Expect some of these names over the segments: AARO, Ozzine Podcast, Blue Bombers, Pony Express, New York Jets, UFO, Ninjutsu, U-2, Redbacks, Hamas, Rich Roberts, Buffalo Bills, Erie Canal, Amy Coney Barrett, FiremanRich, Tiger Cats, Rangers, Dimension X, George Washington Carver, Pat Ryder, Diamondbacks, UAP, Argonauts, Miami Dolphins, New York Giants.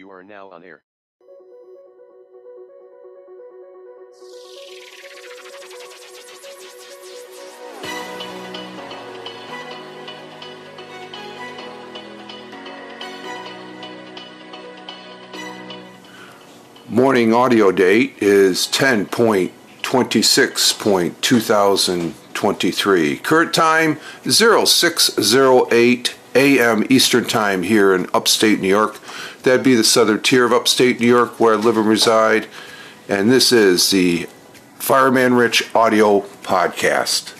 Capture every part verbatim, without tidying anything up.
You are now on air. Morning audio date is ten twenty-six two thousand twenty-three. Current time oh six oh eight a m Eastern Time here in upstate New York. That'd be the southern tier of upstate New York where I live and reside. And this is the Fireman Rich Audio Podcast.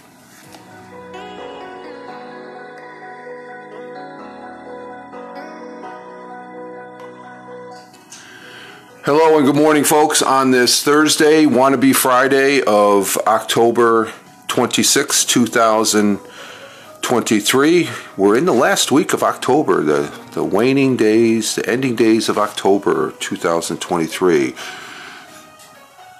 Hello and good morning, folks, on this Thursday, wannabe Friday of October twenty-sixth, two thousand twenty-three. We're in the last week of October, the, the waning days, the ending days of October twenty twenty-three.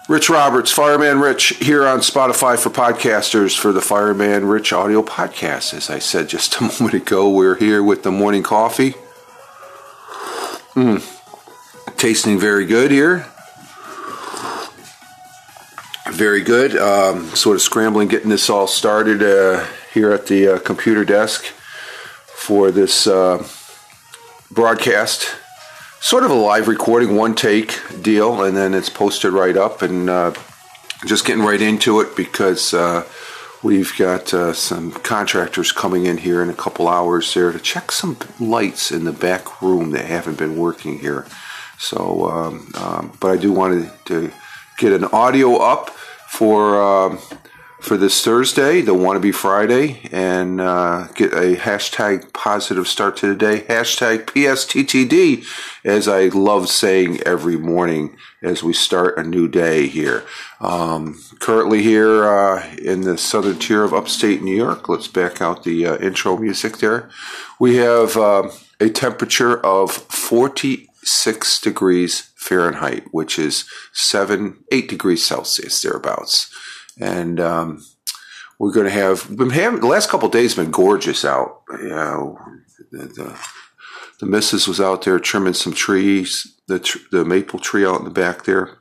Rich Roberts, Fireman Rich, here on Spotify for podcasters for the Fireman Rich Audio Podcast. As I said just a moment ago, we're here with the morning coffee. Mmm. Tasting very good here. Very good. Um, sort of scrambling, getting this all started uh, here at the uh, computer desk for this uh, broadcast. Sort of a live recording, one take deal, and then it's posted right up. And uh, just getting right into it because uh, we've got uh, some contractors coming in here in a couple hours there to check some lights in the back room that haven't been working here. So, um, um, but I do want to get an audio up for um, for this Thursday, the Wannabe Friday, and uh, get a hashtag positive start to the day, hashtag P S T T D, as I love saying every morning as we start a new day here. Um, currently here uh, in the southern tier of upstate New York. Let's back out the uh, intro music there. We have uh, a temperature of forty-eight. Six degrees Fahrenheit, which is seven, eight degrees Celsius thereabouts, and um, we're going to have. Been having, the last couple of days have been gorgeous out. You know, the, the, the missus was out there trimming some trees, the tr- the maple tree out in the back there,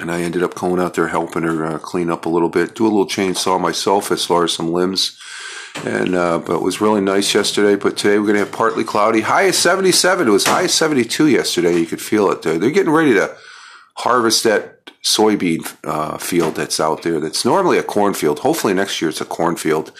and I ended up going out there helping her uh, clean up a little bit, do a little chainsaw myself as far as some limbs. And uh, but it was really nice yesterday. But today we're going to have partly cloudy. High is seventy-seven. It was high as seventy-two yesterday. You could feel it there. They're getting ready to harvest that soybean uh, field that's out there. That's normally a cornfield. Hopefully next year it's a cornfield.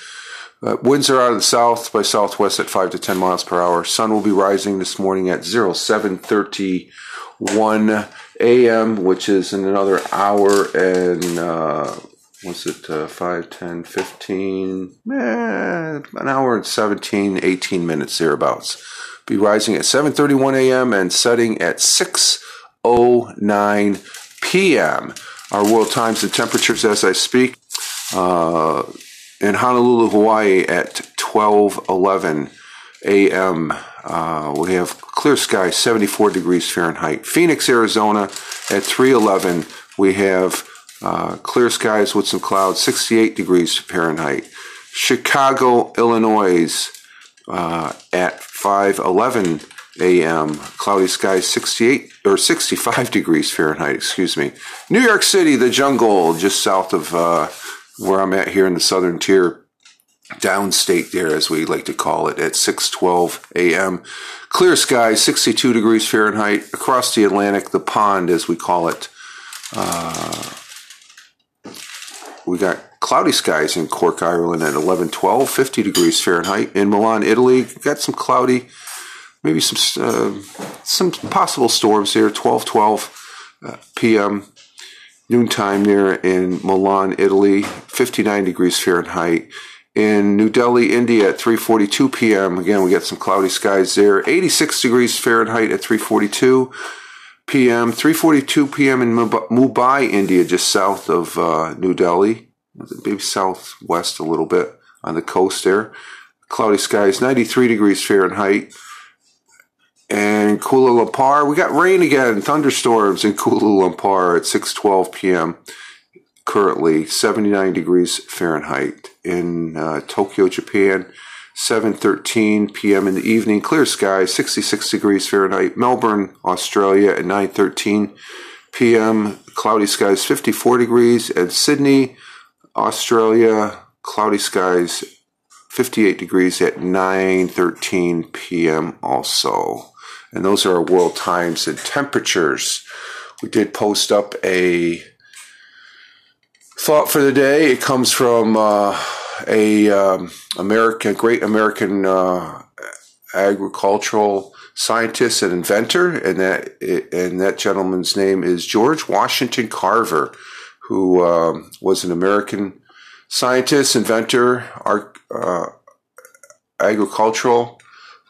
Uh, winds are out of the south by southwest at five to ten miles per hour. Sun will be rising this morning at oh seven thirty-one a m, which is in another hour and. Uh, Was it uh, five, ten, fifteen, eh, an hour and seventeen, eighteen minutes thereabouts. Be rising at seven thirty-one a m and setting at six oh nine p m Our world times and temperatures as I speak. Uh, in Honolulu, Hawaii at twelve eleven a m Uh, we have clear sky, seventy-four degrees Fahrenheit. Phoenix, Arizona at three eleven. We have... Uh, clear skies with some clouds, sixty-eight degrees Fahrenheit. Chicago, Illinois, uh, at five eleven a m Cloudy skies, sixty-eight or sixty-five degrees Fahrenheit. Excuse me. New York City, the jungle, just south of uh, where I'm at here in the southern tier, downstate there, as we like to call it, at six twelve a m Clear skies, sixty-two degrees Fahrenheit. Across the Atlantic, the pond, as we call it. Uh, We got cloudy skies in Cork, Ireland at eleven twelve, fifty degrees Fahrenheit. In Milan, Italy, got some cloudy, maybe some uh, some possible storms there, twelve twelve uh, p m, noontime there in Milan, Italy, fifty-nine degrees Fahrenheit. In New Delhi, India at three forty-two p m, again, we got some cloudy skies there, eighty-six degrees Fahrenheit at three forty-two p m three forty-two p m in Mumbai, India, just south of uh, New Delhi, maybe southwest a little bit on the coast there. Cloudy skies, ninety-three degrees Fahrenheit. And Kuala Lumpur, we got rain again, thunderstorms in Kuala Lumpur at six twelve p m currently, seventy-nine degrees Fahrenheit. In uh, Tokyo, Japan, seven thirteen p m in the evening. Clear sky, sixty-six degrees Fahrenheit. Melbourne, Australia at nine thirteen p m Cloudy skies, fifty-four degrees. And Sydney, Australia, cloudy skies, fifty-eight degrees at nine thirteen p m also. And those are our world times and temperatures. We did post up a thought for the day. It comes from uh, a um, American, great American uh, agricultural scientist and inventor, and that and that gentleman's name is George Washington Carver, who um, was an American scientist, inventor, arch, uh, agricultural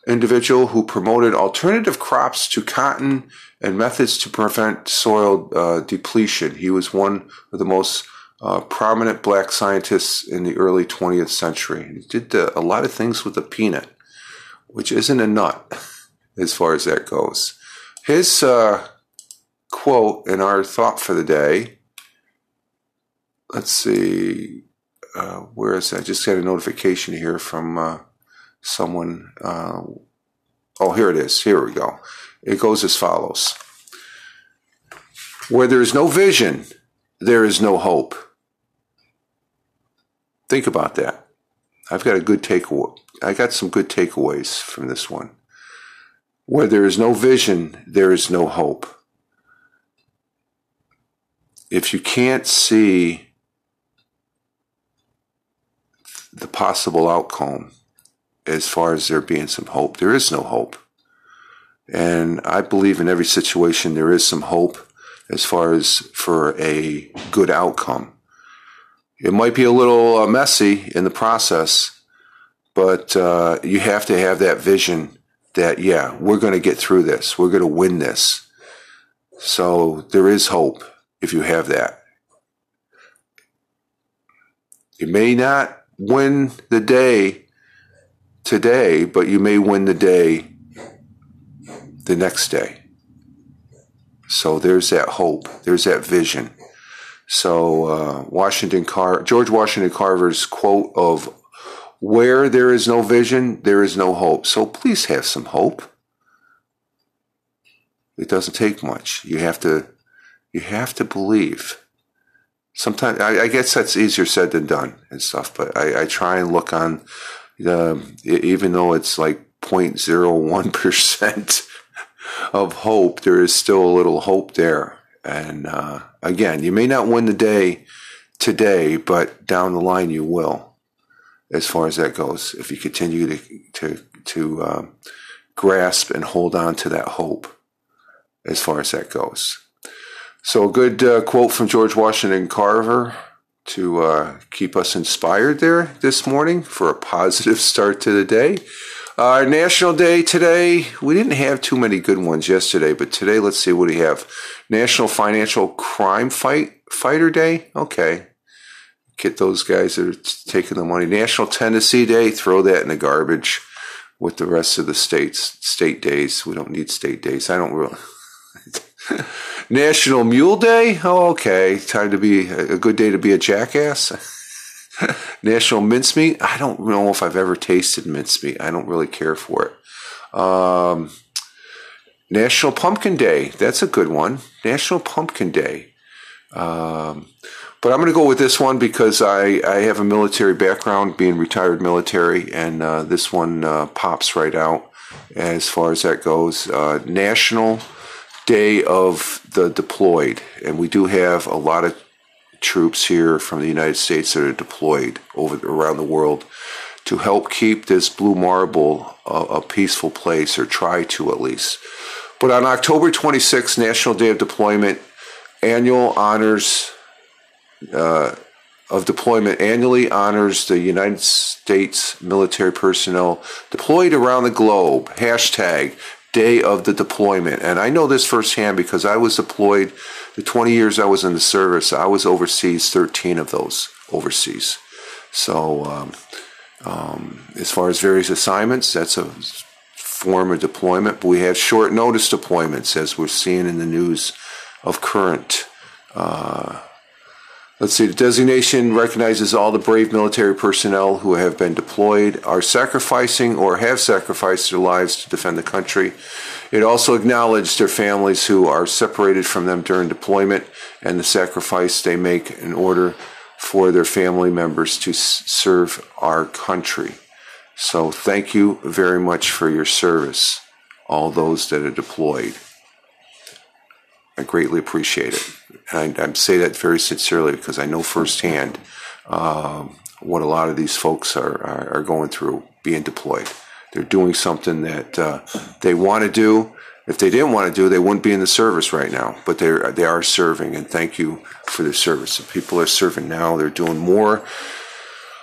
individual who promoted alternative crops to cotton and methods to prevent soil uh, depletion. He was one of the most uh, prominent black scientists in the early twentieth century. He did the, a lot of things with the peanut, which isn't a nut as far as that goes. His uh, quote in our thought for the day, let's see, uh, where is that? I just got a notification here from uh, someone. Uh, oh, here it is. Here we go. It goes as follows. Where there is no vision, there is no hope. Think about that. I've got a good takeaway. I got some good takeaways from this one. Where there is no vision, there is no hope. If you can't see the possible outcome, as far as there being some hope, there is no hope. And I believe in every situation there is some hope as far as for a good outcome. It might be a little uh, messy in the process, but uh, you have to have that vision that, yeah, we're going to get through this. We're going to win this. So there is hope if you have that. You may not win the day today, but you may win the day the next day. So there's that hope. There's that vision. So uh, Washington Car- George Washington Carver's quote of where there is no vision, there is no hope. So please have some hope. It doesn't take much. You have to, you have to believe. Sometimes, I, I guess that's easier said than done and stuff, but I, I try and look on Uh, even though it's like zero point zero one percent of hope, there is still a little hope there. And uh, again, you may not win the day today, but down the line you will, as far as that goes, if you continue to to, to uh, grasp and hold on to that hope, as far as that goes. So a good uh, quote from George Washington Carver to uh, keep us inspired there this morning for a positive start to the day. Our National Day today, we didn't have too many good ones yesterday, but today, let's see, what do we have? National Financial Crime Fight Fighter Day? Okay. Get those guys that are taking the money. National Tennessee Day, throw that in the garbage with the rest of the states. State days, we don't need state days. I don't really... National Mule Day? Oh, okay. Time to be a good day to be a jackass. National Mincemeat? I don't know if I've ever tasted mincemeat. I don't really care for it. Um, National Pumpkin Day. That's a good one. National Pumpkin Day. Um, but I'm going to go with this one because I, I have a military background, being retired military, and uh, this one uh, pops right out as far as that goes. Uh, National Day of the Deployed, and we do have a lot of troops here from the United States that are deployed over around the world to help keep this blue marble a, a peaceful place, or try to at least. But on October twenty-sixth, National Day of Deployment, annual honors uh, of deployment annually honors the United States military personnel deployed around the globe. Hashtag Day of the Deployment. And I know this firsthand because I was deployed. The twenty years I was in the service, I was overseas, thirteen of those overseas. So um, um, as far as various assignments, that's a form of deployment. But we have short notice deployments, as we're seeing in the news of current uh, Let's see, the designation recognizes all the brave military personnel who have been deployed, are sacrificing or have sacrificed their lives to defend the country. It also acknowledges their families who are separated from them during deployment and the sacrifice they make in order for their family members to serve our country. So thank you very much for your service, all those that are deployed. I greatly appreciate it. And I, I say that very sincerely because I know firsthand um, what a lot of these folks are, are, are going through being deployed. They're doing something that uh, they want to do. If they didn't want to do, they wouldn't be in the service right now. But they they are serving, and thank you for their service. The people are serving now. They're doing more.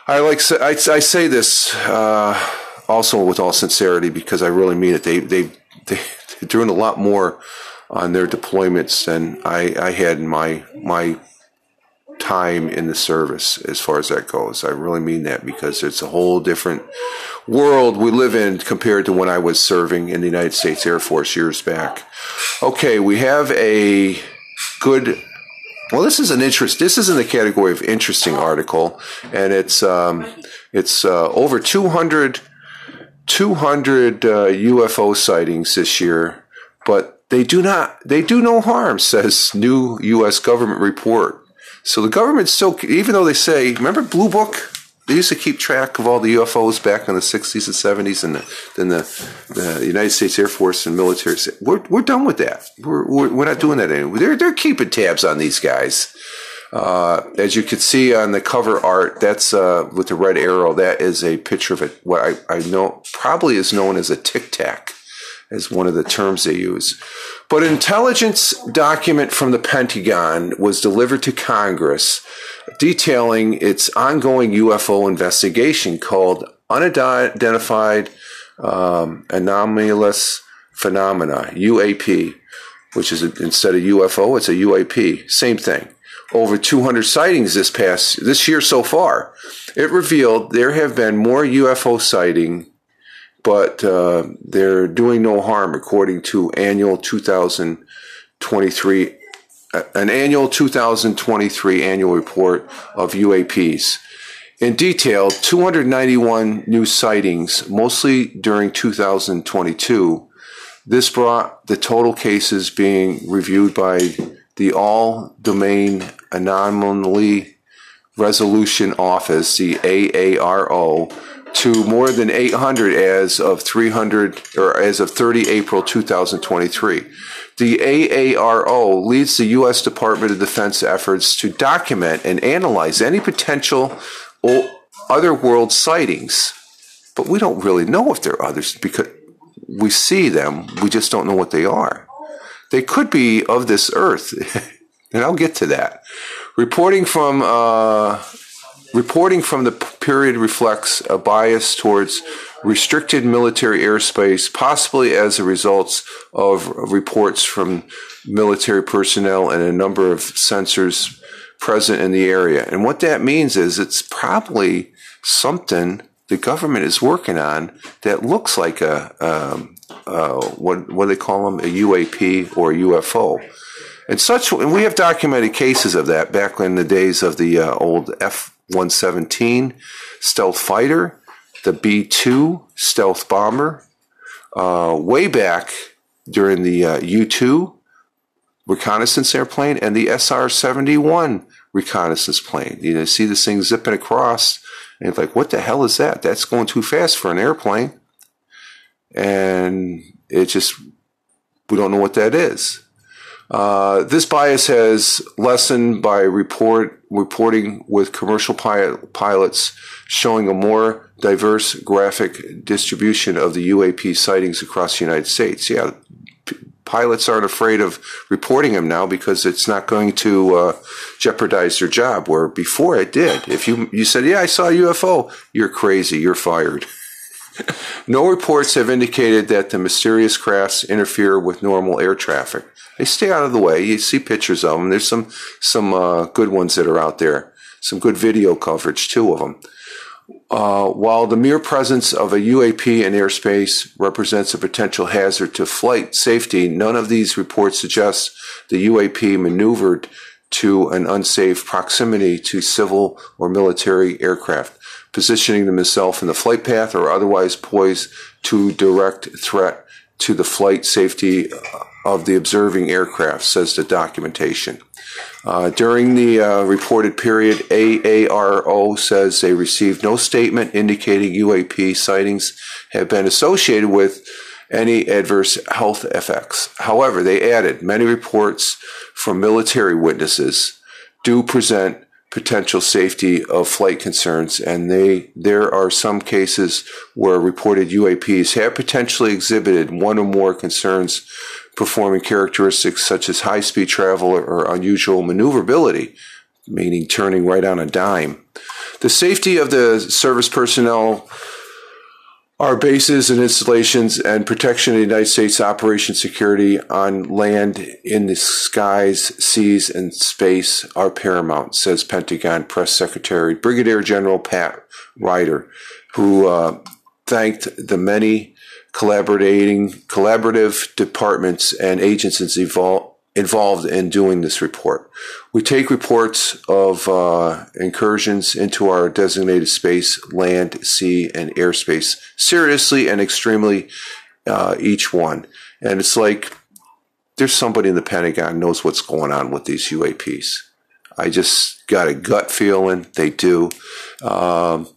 I like I, I say this uh, also with all sincerity because I really mean it. They they they they're doing a lot more on their deployments than I, I had in my my time in the service, as far as that goes. I really mean that because it's a whole different world we live in compared to when I was serving in the United States Air Force years back. Okay, we have a good, well, this is an interest, this is in the category of interesting article, and it's um, it's uh, over two hundred, two hundred uh, U F O sightings this year, but They do not. They do no harm, says new U S government report. So the government still, even though they say, remember Blue Book? They used to keep track of all the U F Os back in the sixties and seventies, and then the, the, the United States Air Force and military said, we're, we're done with that. We're, we're, we're not doing that anymore. They're, they're keeping tabs on these guys. Uh, as you can see on the cover art, that's uh, with the red arrow, that is a picture of it, what I, I know probably is known as a Tic Tac, is one of the terms they use. But an intelligence document from the Pentagon was delivered to Congress detailing its ongoing U F O investigation called Unidentified um, Anomalous Phenomena, U A P, which is a, instead of U F O, it's a U A P, same thing. Over two hundred sightings this past, this year so far. It revealed there have been more U F O sightings, but uh, they're doing no harm, according to annual two thousand twenty-three, uh, an annual two thousand twenty-three annual report of U A Ps. In detail, two hundred ninety-one new sightings, mostly during two thousand twenty-two. This brought the total cases being reviewed by the All-Domain Anomaly Resolution Office, the A A R O, to more than eight hundred as of three hundred or as of thirty April two thousand twenty-three. The A A R O leads the U S Department of Defense efforts to document and analyze any potential otherworld sightings. But we don't really know if there are others because we see them, we just don't know what they are. They could be of this earth, and I'll get to that. Reporting from uh Reporting from the period reflects a bias towards restricted military airspace, possibly as a result of reports from military personnel and a number of sensors present in the area. And what that means is it's probably something the government is working on that looks like a, um, uh, what, what do they call them, a U A P or a U F O. And such, and we have documented cases of that back in the days of the uh, old F one seventeen stealth fighter, the B two stealth bomber, uh, way back during the uh, U two reconnaissance airplane and the S R seventy-one reconnaissance plane. You know, see this thing zipping across, and it's like, what the hell is that? That's going too fast for an airplane. And it just, we don't know what that is. Uh, this bias has lessened by report reporting with commercial pi pilots showing a more diverse graphic distribution of the U A P sightings across the United States. Yeah, p pilots aren't afraid of reporting them now because it's not going to uh, jeopardize their job, where before it did. If you, you said, yeah, I saw a U F O, you're crazy, you're fired. No reports have indicated that the mysterious crafts interfere with normal air traffic. They stay out of the way. You see pictures of them. There's some some uh, good ones that are out there. Some good video coverage, too, of them. Uh, while the mere presence of a U A P in airspace represents a potential hazard to flight safety, none of these reports suggest the U A P maneuvered to an unsafe proximity to civil or military aircraft, positioning themselves in the flight path or otherwise poised to direct threat to the flight safety of the observing aircraft, says the documentation. Uh, during the uh, reported period, A A R O says they received no statement indicating U A P sightings have been associated with any adverse health effects. However, they added, many reports from military witnesses do present potential safety of flight concerns, and they there are some cases where reported U A Ps have potentially exhibited one or more concerns performing characteristics such as high-speed travel or unusual maneuverability, meaning turning right on a dime. The safety of the service personnel, our bases and installations, and protection of the United States operation security on land, in the skies, seas, and space are paramount, says Pentagon Press Secretary Brigadier General Pat Ryder, who uh, thanked the many collaborating collaborative departments and agencies evol- involved in doing this report. We take reports of uh, incursions into our designated space, land, sea, and airspace seriously and extremely, uh, each one. And it's like there's somebody in the Pentagon knows what's going on with these U A Ps. I just got a gut feeling they do. Um,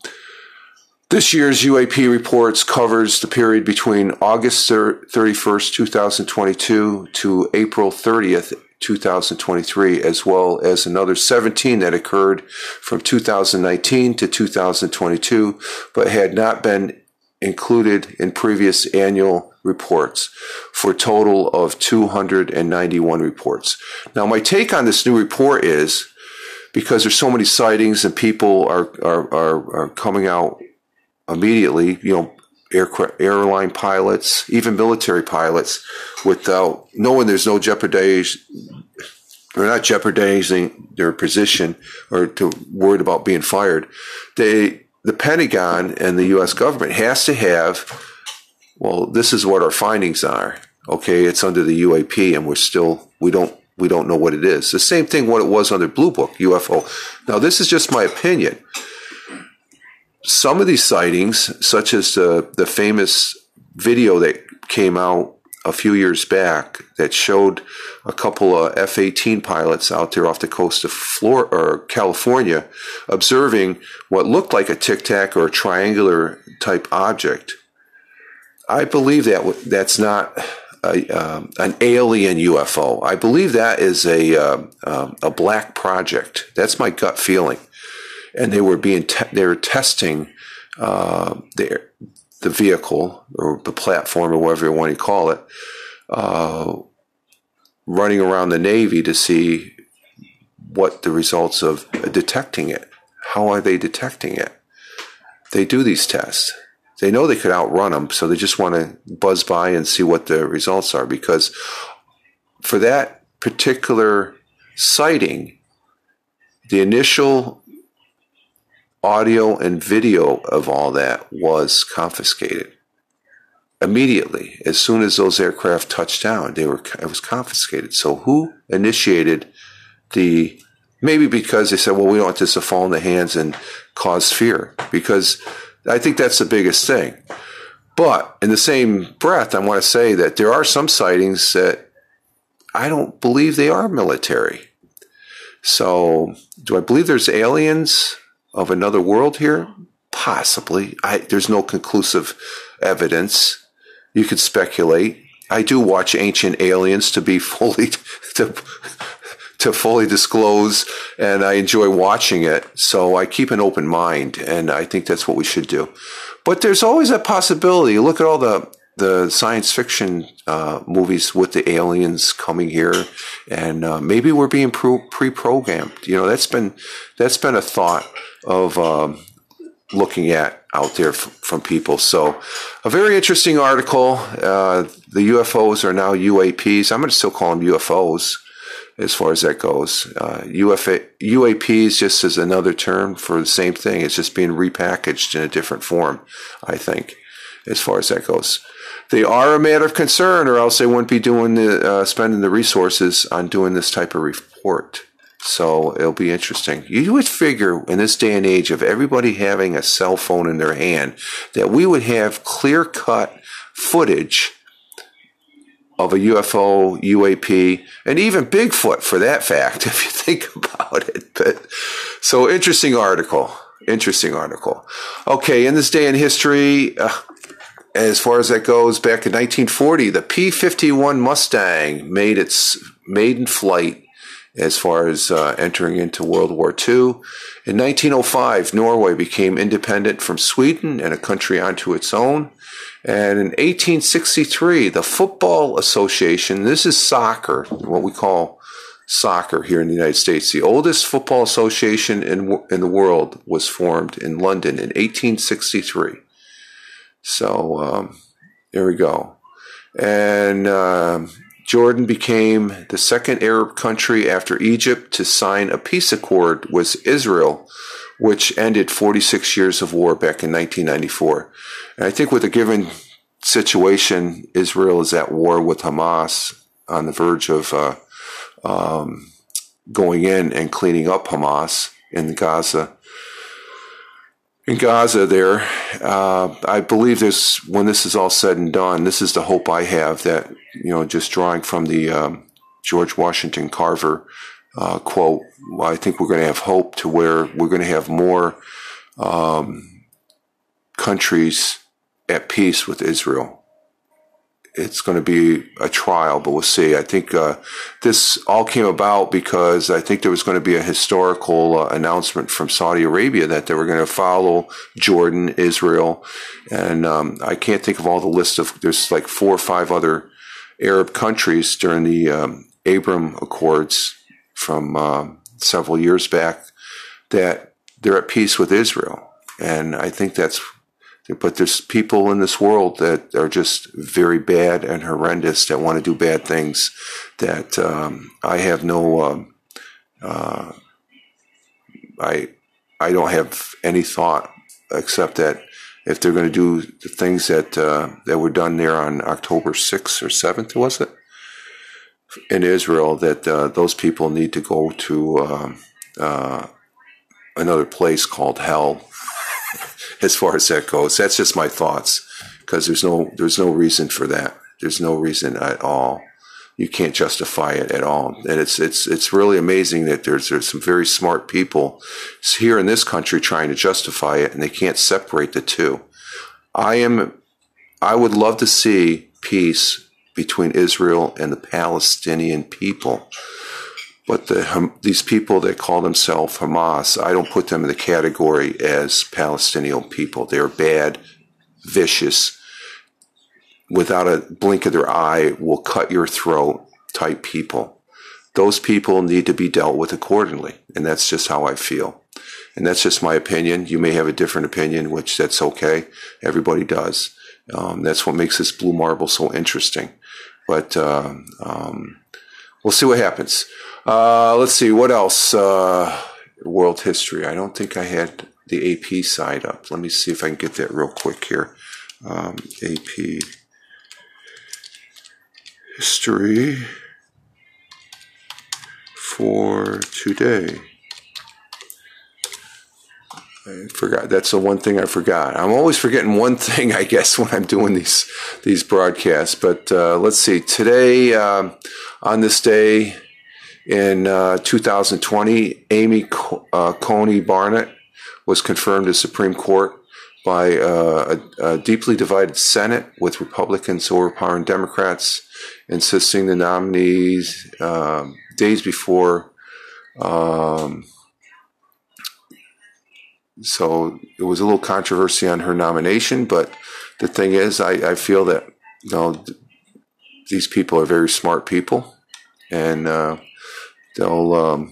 this year's U A P reports covers the period between August thirty-first, two thousand twenty-two to April thirtieth, two thousand twenty-three, as well as another seventeen that occurred from two thousand nineteen to two thousand twenty-two, but had not been included in previous annual reports, for a total of two hundred ninety-one reports. Now, my take on this new report is, because there's so many sightings and people are are, are, are coming out immediately, you know, aircraft, airline pilots, even military pilots, without knowing there's no jeopardize, they're not jeopardizing their position or to worried about being fired. They, the Pentagon and the U S government has to have, well, this is what our findings are. Okay, it's under the U A P, and we're still we don't we don't know what it is. The same thing what it was under Blue Book U F O. Now, this is just my opinion. Some of these sightings, such as the, the famous video that came out a few years back that showed a couple of F eighteen pilots out there off the coast of Florida or California observing what looked like a tic-tac or a triangular type object. I believe that that's not a, um, an alien U F O. I believe that is a um, um, a black project. That's my gut feeling. And they were being te- they were testing uh, the the vehicle or the platform or whatever you want to call it, uh, running around the Navy to see what the results of detecting it. How are they detecting it? They do these tests. They know they could outrun them, so they just want to buzz by and see what the results are. Because for that particular sighting, the initial audio and video of all that was confiscated immediately. As soon as those aircraft touched down, they were it was confiscated. So who initiated the? Maybe because they said, "Well, we don't want this to fall in the hands and cause fear." Because I think that's the biggest thing. But in the same breath, I want to say that there are some sightings that I don't believe they are military. So do I believe there's aliens of another world here? Possibly. I, there's no conclusive evidence. You could speculate. I do watch Ancient Aliens to be fully to, to fully disclose, and I enjoy watching it. So I keep an open mind, and I think that's what we should do. But there's always a possibility. Look at all the the science fiction uh, movies with the aliens coming here, and uh, maybe we're being pre-programmed. You know, that's been that's been a thought of um, looking at out there f- from people. So a very interesting article. Uh, the U F Os are now U A Ps. I'm going to still call them U F Os as far as that goes. Uh, U F A, U A Ps just is another term for the same thing. It's just being repackaged in a different form, I think, as far as that goes. They are a matter of concern, or else they wouldn't be doing the, uh, spending the resources on doing this type of report. So it'll be interesting. You would figure in this day and age of everybody having a cell phone in their hand that we would have clear-cut footage of a U F O, U A P, and even Bigfoot for that fact, if you think about it. But so interesting article. Interesting article. Okay, in this day in history, uh, as far as that goes, back in nineteen forty, the P fifty-one Mustang made its maiden flight as far as uh, entering into World War Two. In nineteen oh five, Norway became independent from Sweden and a country onto its own. And in eighteen sixty-three, the Football Association, this is soccer, what we call soccer here in the United States, the oldest football association in, in the world, was formed in London in eighteen sixty-three. So um, there we go. And Uh, Jordan became the second Arab country after Egypt to sign a peace accord with Israel, which ended forty-six years of war back in nineteen ninety-four. And I think with a given situation, Israel is at war with Hamas, on the verge of uh, um, going in and cleaning up Hamas in Gaza. In Gaza there, uh, I believe there's, when this is all said and done, this is the hope I have that, you know, just drawing from the um, George Washington Carver uh, quote, I think we're going to have hope to where we're going to have more um, countries at peace with Israel. It's going to be a trial, but we'll see. I think uh, this all came about because I think there was going to be a historical uh, announcement from Saudi Arabia that they were going to follow Jordan, Israel, and um, I can't think of all the list of, there's like four or five other Arab countries during the um, Abraham Accords from uh, several years back that they're at peace with Israel, and I think that's, but there's people in this world that are just very bad and horrendous that want to do bad things that um, I have no, um, uh, I I don't have any thought except that if they're going to do the things that uh, that were done there on October sixth or seventh, was it, in Israel, that uh, those people need to go to um, uh, another place called hell. As far as that goes, that's just my thoughts, because there's no there's no reason for that. There's no reason at all. You can't justify it at all. And it's it's it's really amazing that there's there's some very smart people here in this country trying to justify it, and they can't separate the two. I am I would love to see peace between Israel and the Palestinian people. But the, these people that call themselves Hamas, I don't put them in the category as Palestinian people. They're bad, vicious, without a blink of their eye, will cut your throat type people. Those people need to be dealt with accordingly, and that's just how I feel. And that's just my opinion. You may have a different opinion, which that's okay. Everybody does. Um, that's what makes this Blue Marble so interesting. But uh, um, we'll see what happens. Uh, let's see, what else? Uh, world history. I don't think I had the A P side up. Let me see if I can get that real quick here. Um, A P history for today. I forgot. That's the one thing I forgot. I'm always forgetting one thing, I guess, when I'm doing these, these broadcasts. But uh, let's see. Today, um, on this day in uh, two thousand twenty, Amy uh, Coney Barrett was confirmed as Supreme Court by uh, a, a deeply divided Senate, with Republicans overpowering Democrats, insisting the nominees uh, days before. Um, so it was a little controversy on her nomination, but the thing is, I, I feel that, you know, these people are very smart people, and Uh, They'll, um,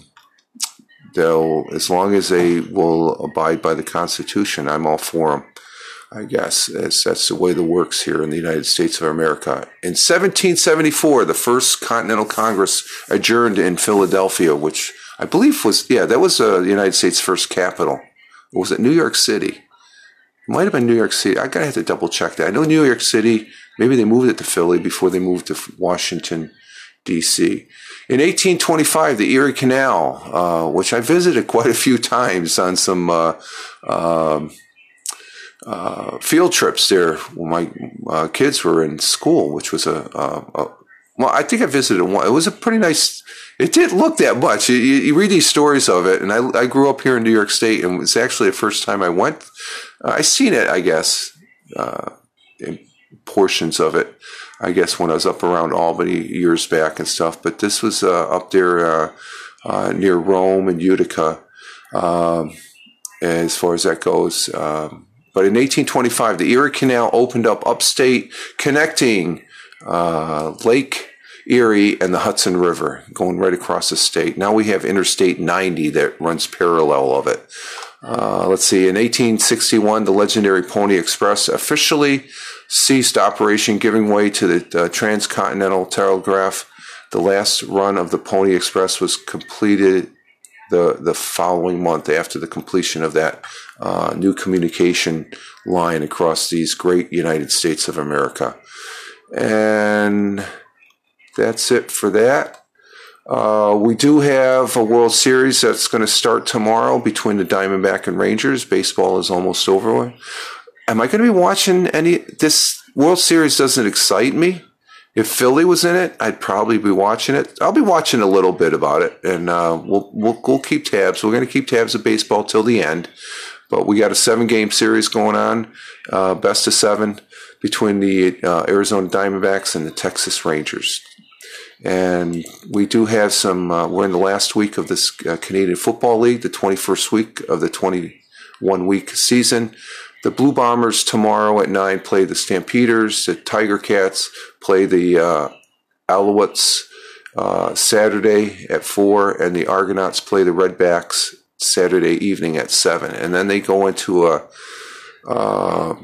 they'll, as long as they will abide by the Constitution, I'm all for them, I guess. That's, that's the way that works here in the United States of America. In seventeen seventy-four, the First Continental Congress adjourned in Philadelphia, which I believe was, yeah, that was uh, the United States' first capital. Or was it New York City? It might have been New York City. I gotta have to double check that. I know New York City, maybe they moved it to Philly before they moved to Washington, D C In eighteen twenty-five, the Erie Canal, uh, which I visited quite a few times on some uh, uh, uh, field trips there when my uh, kids were in school, which was a, a, a well, I think I visited one. It was a pretty nice. It didn't look that much. You, you read these stories of it, and I, I grew up here in New York State, and it's actually the first time I went. Uh, I seen it, I guess, uh, in portions of it, I guess, when I was up around Albany years back and stuff. But this was uh, up there uh, uh, near Rome and Utica, um, as far as that goes. Um, but in eighteen twenty-five, the Erie Canal opened up upstate, connecting Uh, Lake Erie and the Hudson River, going right across the state. Now we have Interstate ninety that runs parallel of it. Uh, let's see, in eighteen sixty-one, the legendary Pony Express officially ceased operation, giving way to the uh, Transcontinental Telegraph. The last run of the Pony Express was completed the, the following month after the completion of that uh, new communication line across these great United States of America. And that's it for that. Uh, we do have a World Series that's going to start tomorrow between the Diamondback and Rangers. Baseball is almost over. Am I going to be watching any? This World Series doesn't excite me. If Philly was in it, I'd probably be watching it. I'll be watching a little bit about it, and uh, we'll, we'll we'll keep tabs. We're going to keep tabs of baseball till the end. But we got a seven-game series going on, uh, best of seven, between the uh, Arizona Diamondbacks and the Texas Rangers. And we do have some, uh, we're in the last week of this uh, Canadian Football League, the twenty-first week of the twenty-one week season. The Blue Bombers tomorrow at nine play the Stampeders. The Tiger Cats play the uh, Alouettes uh, Saturday at four, and the Argonauts play the Redbacks Saturday evening at seven. And then they go into a uh,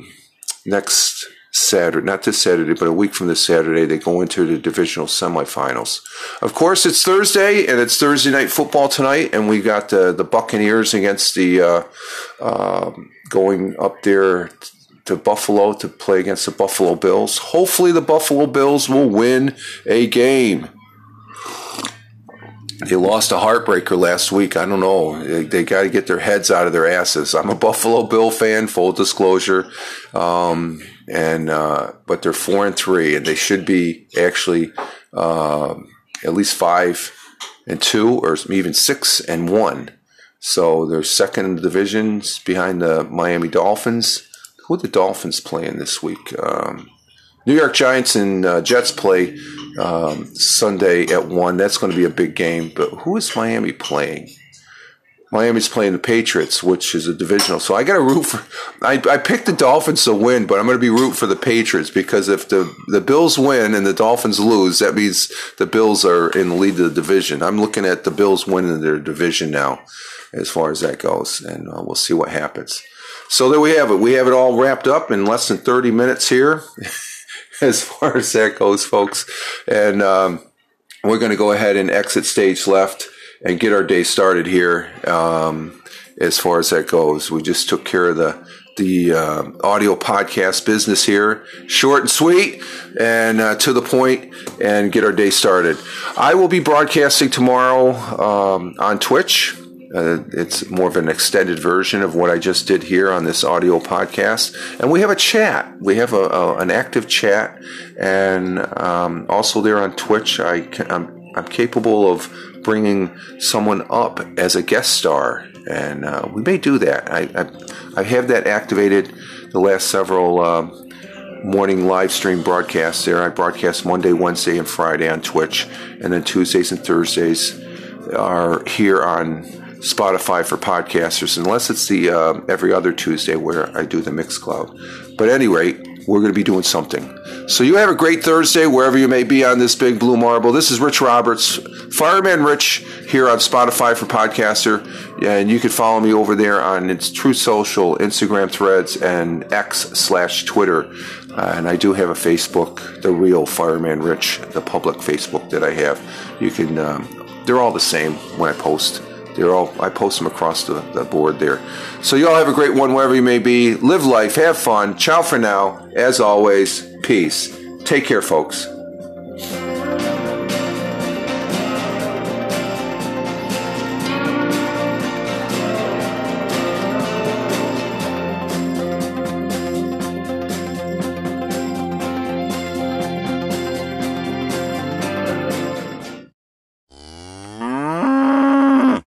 next Saturday, not this Saturday, but a week from this Saturday, they go into the divisional semifinals. Of course, it's Thursday, and it's Thursday night football tonight, and we got the, the Buccaneers against the uh, uh, going up there to Buffalo to play against the Buffalo Bills. Hopefully, the Buffalo Bills will win a game. They lost a heartbreaker last week. I don't know. They, they got to get their heads out of their asses. I'm a Buffalo Bill fan, full disclosure, um, and uh, but they're four and three, and they should be actually uh, at least five and two, or even six and one. So they're second in the divisions behind the Miami Dolphins. Who are the Dolphins playing this week? Um, New York Giants and uh, Jets play um, Sunday at one. That's going to be a big game. But who is Miami playing? Miami's playing the Patriots, which is a divisional. So I got to root for – I I picked the Dolphins to win, but I'm going to be rooting for the Patriots, because if the, the Bills win and the Dolphins lose, that means the Bills are in the lead of the division. I'm looking at the Bills winning their division now as far as that goes, and uh, we'll see what happens. So there we have it. We have it all wrapped up in less than thirty minutes here. As far as that goes, folks. And um, we're going to go ahead and exit stage left and get our day started here. Um, as far as that goes, we just took care of the the uh, audio podcast business here, short and sweet and uh, to the point, and get our day started. I will be broadcasting tomorrow um, on Twitch. Uh, it's more of an extended version of what I just did here on this audio podcast. And we have a chat. We have a, a, an active chat. And um, also there on Twitch, I can, I'm, I'm capable of bringing someone up as a guest star. And uh, we may do that. I, I, I have that activated the last several um, morning live stream broadcasts there. I broadcast Monday, Wednesday, and Friday on Twitch. And then Tuesdays and Thursdays are here on Spotify for podcasters, unless it's the uh, every other Tuesday where I do the Mixcloud. But anyway, we're going to be doing something. So you have a great Thursday wherever you may be on this big blue marble. This is Rich Roberts, Fireman Rich, here on Spotify for Podcaster, and you can follow me over there on its True Social, Instagram, Threads, and X slash Twitter. Uh, and I do have a Facebook, the real Fireman Rich, the public Facebook that I have. You can, um, they're all the same when I post. They're all, I post them across the, the board there. So y'all have a great one wherever you may be. Live life. Have fun. Ciao for now. As always, peace. Take care, folks.